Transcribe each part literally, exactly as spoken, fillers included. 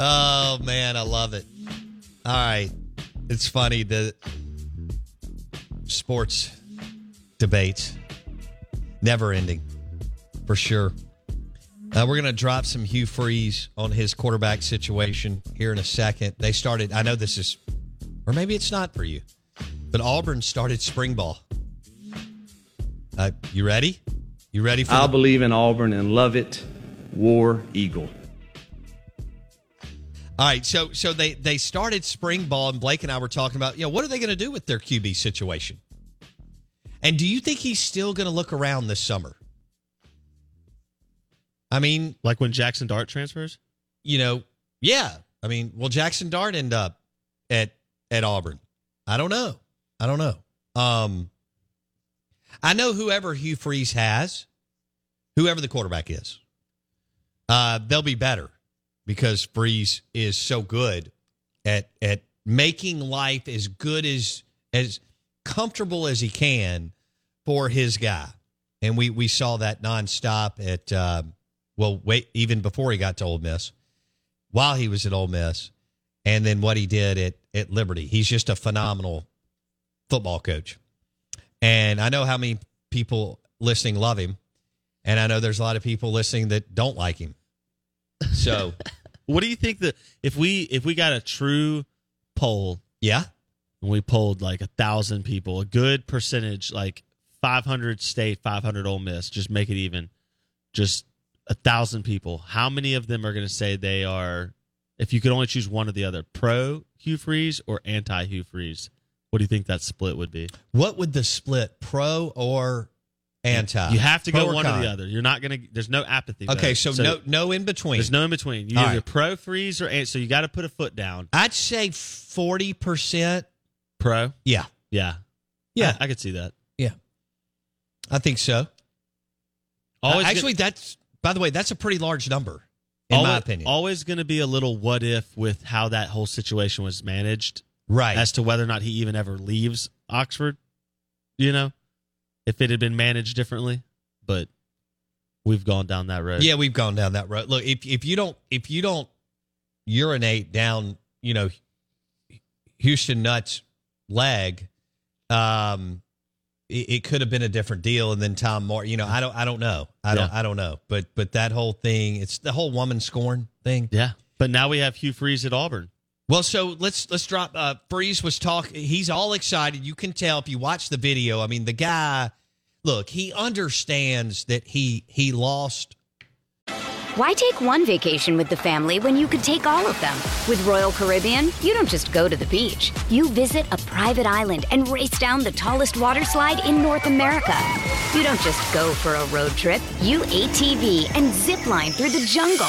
Oh, man, I love it. All right. It's funny, the sports debates, never ending, for sure. Uh, we're going to drop some Hugh Freeze on his quarterback situation here in a second. They started, I know this is, or maybe it's not for you, but Auburn started spring ball. Uh, you ready? You ready for I'll the- believe in Auburn and love it, War Eagle. All right, so so they, they started spring ball, and Blake and I were talking about, you know, what are they going to do with their Q B situation? And do you think he's still going to look around this summer? I mean... Like when Jackson Dart transfers? You know, yeah. I mean, will Jackson Dart end up at at Auburn? I don't know. I don't know. Um, I know whoever Hugh Freeze has, whoever the quarterback is, uh, they'll be better. Because Freeze is so good at at making life as good as as comfortable as he can for his guy, and we we saw that nonstop at uh, well, wait, even before he got to Ole Miss, while he was at Ole Miss, and then what he did at at Liberty. He's just a phenomenal football coach, and I know how many people listening love him, and I know there's a lot of people listening that don't like him. So. What do you think that if we if we got a true poll, yeah, and we polled like a thousand people, a good percentage, like five hundred State, five hundred Ole Miss, just make it even, just a thousand people. How many of them are going to say they are, if you could only choose one or the other, pro Hugh Freeze or anti Hugh Freeze? What do you think that split would be? What would the split, pro or anti? You have to pro go or one con. Or the other. You're not going to. There's no apathy. Okay, so, so no, no in between. There's no in between. You either right. pro Freeze or anti. So you got to put a foot down. I'd say forty percent pro. Yeah, yeah, yeah. I, I could see that. Yeah, I think so. Always uh, actually, gonna, that's by the way, that's a pretty large number in always, my opinion. Always going to be a little what if with how that whole situation was managed, right? As to whether or not he even ever leaves Oxford, you know. If it had been managed differently, but we've gone down that road. Yeah, we've gone down that road. Look, if if you don't if you don't urinate down, you know, Houston Nutt's leg, um, it, it could have been a different deal. And then Tom Moore, you know, I don't, I don't know. I don't, yeah. I don't know. But, but that whole thing, it's the whole woman scorn thing. Yeah. But now we have Hugh Freeze at Auburn. Well, so let's let's drop. Uh, Freeze was talking. He's all excited. You can tell if you watch the video. I mean, the guy, look, he understands that he he lost. Why take one vacation with the family when you could take all of them? With Royal Caribbean, you don't just go to the beach. You visit a private island and race down the tallest water slide in North America. You don't just go for a road trip. You A T V and zip line through the jungle.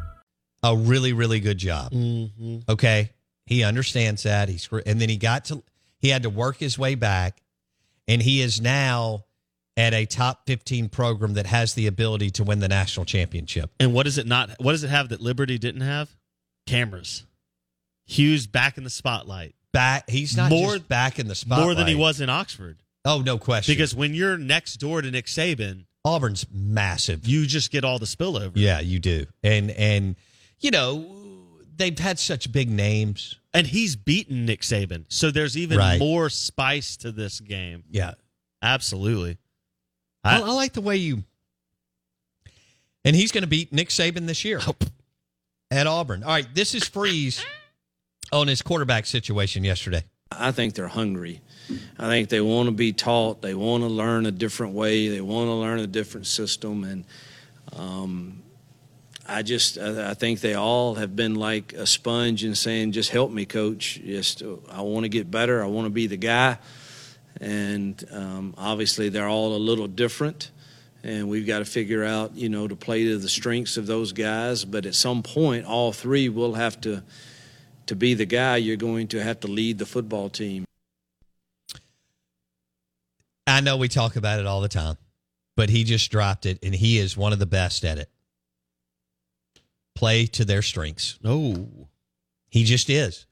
A really, really good job. Mm-hmm. Okay. He understands that. He's, and then he got to, he had to work his way back, and he is now at a top fifteen program that has the ability to win the national championship. And what does it not, what does it have that Liberty didn't have? Cameras. Hugh's back in the spotlight. Back. He's not more, just back in the spotlight. More than he was in Oxford. Oh, no question. Because when you're next door to Nick Saban, Auburn's massive. You just get all the spillover. Yeah, you do. And, and, you know, they've had such big names. And he's beaten Nick Saban. So there's even right. more spice to this game. Yeah. Absolutely. I, I, I like the way you... And he's going to beat Nick Saban this year oh. at Auburn. All right, this is Freeze on his quarterback situation yesterday. I think they're hungry. I think they want to be taught. They want to learn a different way. They want to learn a different system. And... um I just, I think they all have been like a sponge and saying, just help me, coach. Just, I want to get better. I want to be the guy. And um, obviously they're all a little different, and we've got to figure out, you know, to play to the strengths of those guys. But at some point, all three will have to, to be the guy. You're going to have to lead the football team. I know we talk about it all the time, but he just dropped it, and he is one of the best at it. Play to their strengths. No, he just is.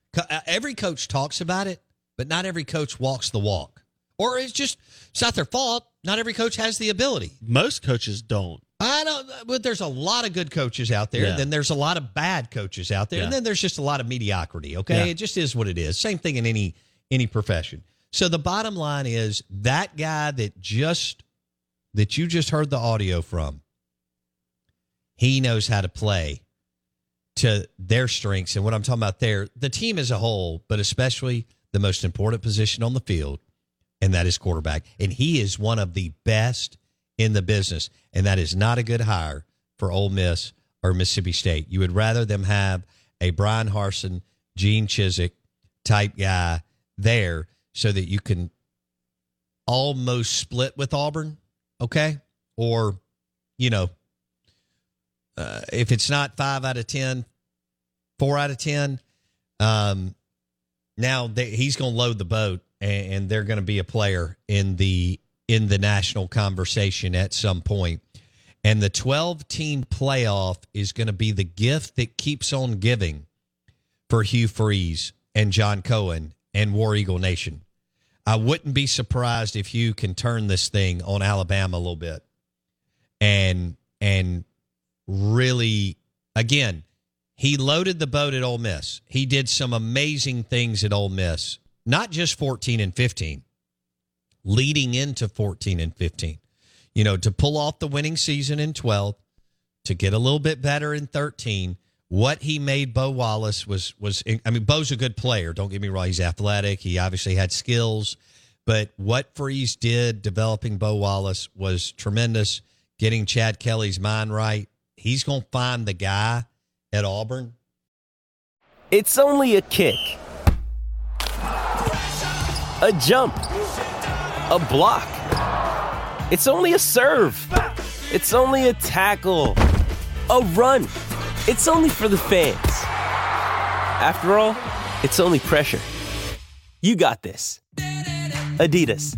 Every coach talks about it, but not every coach walks the walk. Or it's just, it's not their fault. Not every coach has the ability. Most coaches don't. I don't, but there's a lot of good coaches out there. Yeah. And then there's a lot of bad coaches out there. Yeah. And then there's just a lot of mediocrity. Okay. Yeah. It just is what it is. Same thing in any, any profession. So the bottom line is that guy that just, that you just heard the audio from, he knows how to play to their strengths. And what I'm talking about there, the team as a whole, but especially the most important position on the field, and that is quarterback. And he is one of the best in the business, and that is not a good hire for Ole Miss or Mississippi State. You would rather them have a Brian Harsin, Gene Chizik type guy there so that you can almost split with Auburn, okay? Or, you know, Uh, if it's not five out of ten, four out of ten, um, now they, he's going to load the boat, and, and they're going to be a player in the in the national conversation at some point. And the twelve-team playoff is going to be the gift that keeps on giving for Hugh Freeze and John Cohen and War Eagle Nation. I wouldn't be surprised if Hugh can turn this thing on Alabama a little bit, and and. Really, again, he loaded the boat at Ole Miss. He did some amazing things at Ole Miss, not just fourteen and fifteen, leading into fourteen and fifteen. You know, to pull off the winning season in twelve, to get a little bit better in thirteen, what he made Bo Wallace was, was I mean, Bo's a good player. Don't get me wrong. He's athletic. He obviously had skills. But what Freeze did developing Bo Wallace was tremendous, getting Chad Kelly's mind right. He's going to find the guy at Auburn. It's only a kick. A jump. A block. It's only a serve. It's only a tackle. A run. It's only for the fans. After all, it's only pressure. You got this. Adidas.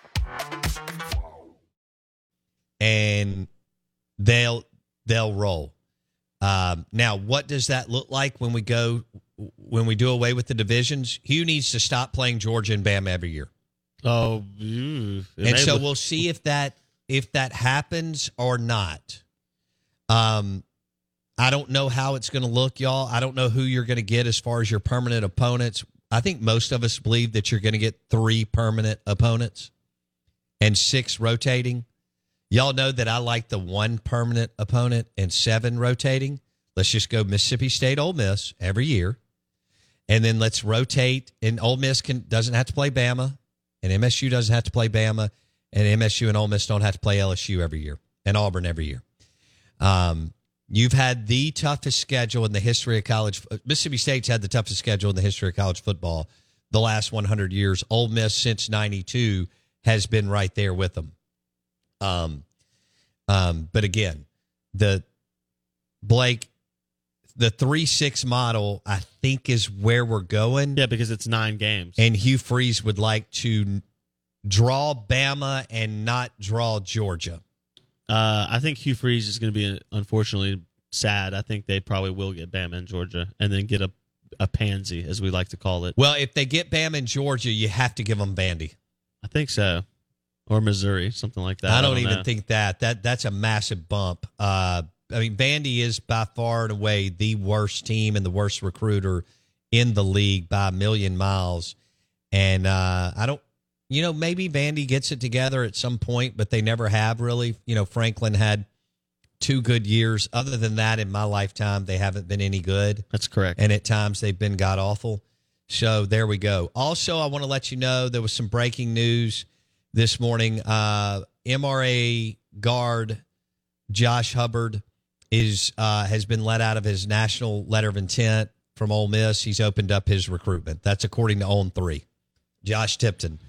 And they'll they'll roll. Um, now, what does that look like when we go when we do away with the divisions? Hugh needs to stop playing Georgia and Bama every year. Oh, ew. And so we'll see if that if that happens or not. Um, I don't know how it's going to look, y'all. I don't know who you're going to get as far as your permanent opponents. I think most of us believe that you're going to get three permanent opponents and six rotating. Y'all know that I like the one permanent opponent and seven rotating. Let's just go Mississippi State, Ole Miss every year. And then let's rotate. And Ole Miss can, doesn't have to play Bama. And M S U doesn't have to play Bama. And M S U and Ole Miss don't have to play L S U every year. And Auburn every year. Um, you've had the toughest schedule in the history of college. Mississippi State's had the toughest schedule in the history of college football the last one hundred years. Ole Miss since ninety-two has been right there with them. Um, um, but again, the Blake, the three, six model, I think is where we're going. Yeah. Because it's nine games and Hugh Freeze would like to draw Bama and not draw Georgia. Uh, I think Hugh Freeze is going to be unfortunately sad. I think they probably will get Bama and Georgia and then get a, a pansy as we like to call it. Well, if they get Bama and Georgia, you have to give them Bandy. I think so. Or Missouri, something like that. I don't, I don't even know. think that. that. That's a massive bump. Uh, I mean, Bandy is by far and away the worst team and the worst recruiter in the league by a million miles. And uh, I don't, you know, maybe Bandy gets it together at some point, but they never have really. You know, Franklin had two good years. Other than that, in my lifetime, they haven't been any good. That's correct. And at times they've been god-awful. So there we go. Also, I want to let you know there was some breaking news this morning. uh, M R A guard Josh Hubbard is uh, has been let out of his national letter of intent from Ole Miss. He's opened up his recruitment. That's according to O N three. Josh Tipton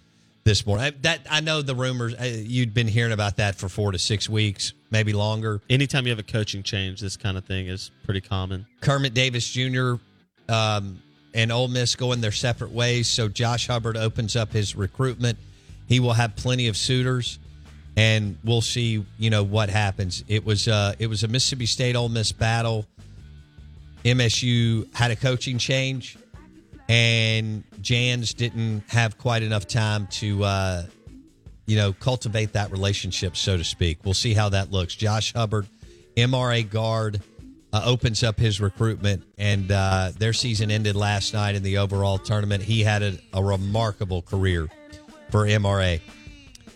this morning. I, that I know the rumors. Uh, you'd been hearing about that for four to six weeks, maybe longer. Anytime you have a coaching change, this kind of thing is pretty common. Kermit Davis Junior um, and Ole Miss going their separate ways. So Josh Hubbard opens up his recruitment. He will have plenty of suitors, and we'll see, you know, what happens. It was uh, it was a Mississippi State Ole Miss battle. M S U had a coaching change, and Jans didn't have quite enough time to, uh, you know, cultivate that relationship, so to speak. We'll see how that looks. Josh Hubbard, M R A guard, uh, opens up his recruitment, and uh, their season ended last night in the overall tournament. He had a, a remarkable career for M R A.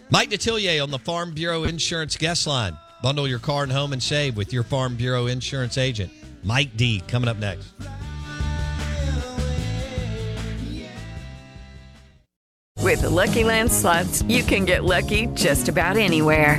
Mike Detillier on the Farm Bureau Insurance Guest Line. Bundle your car and home and save with your Farm Bureau Insurance agent, Mike D, coming up next. With the Lucky Land Slots, you can get lucky just about anywhere.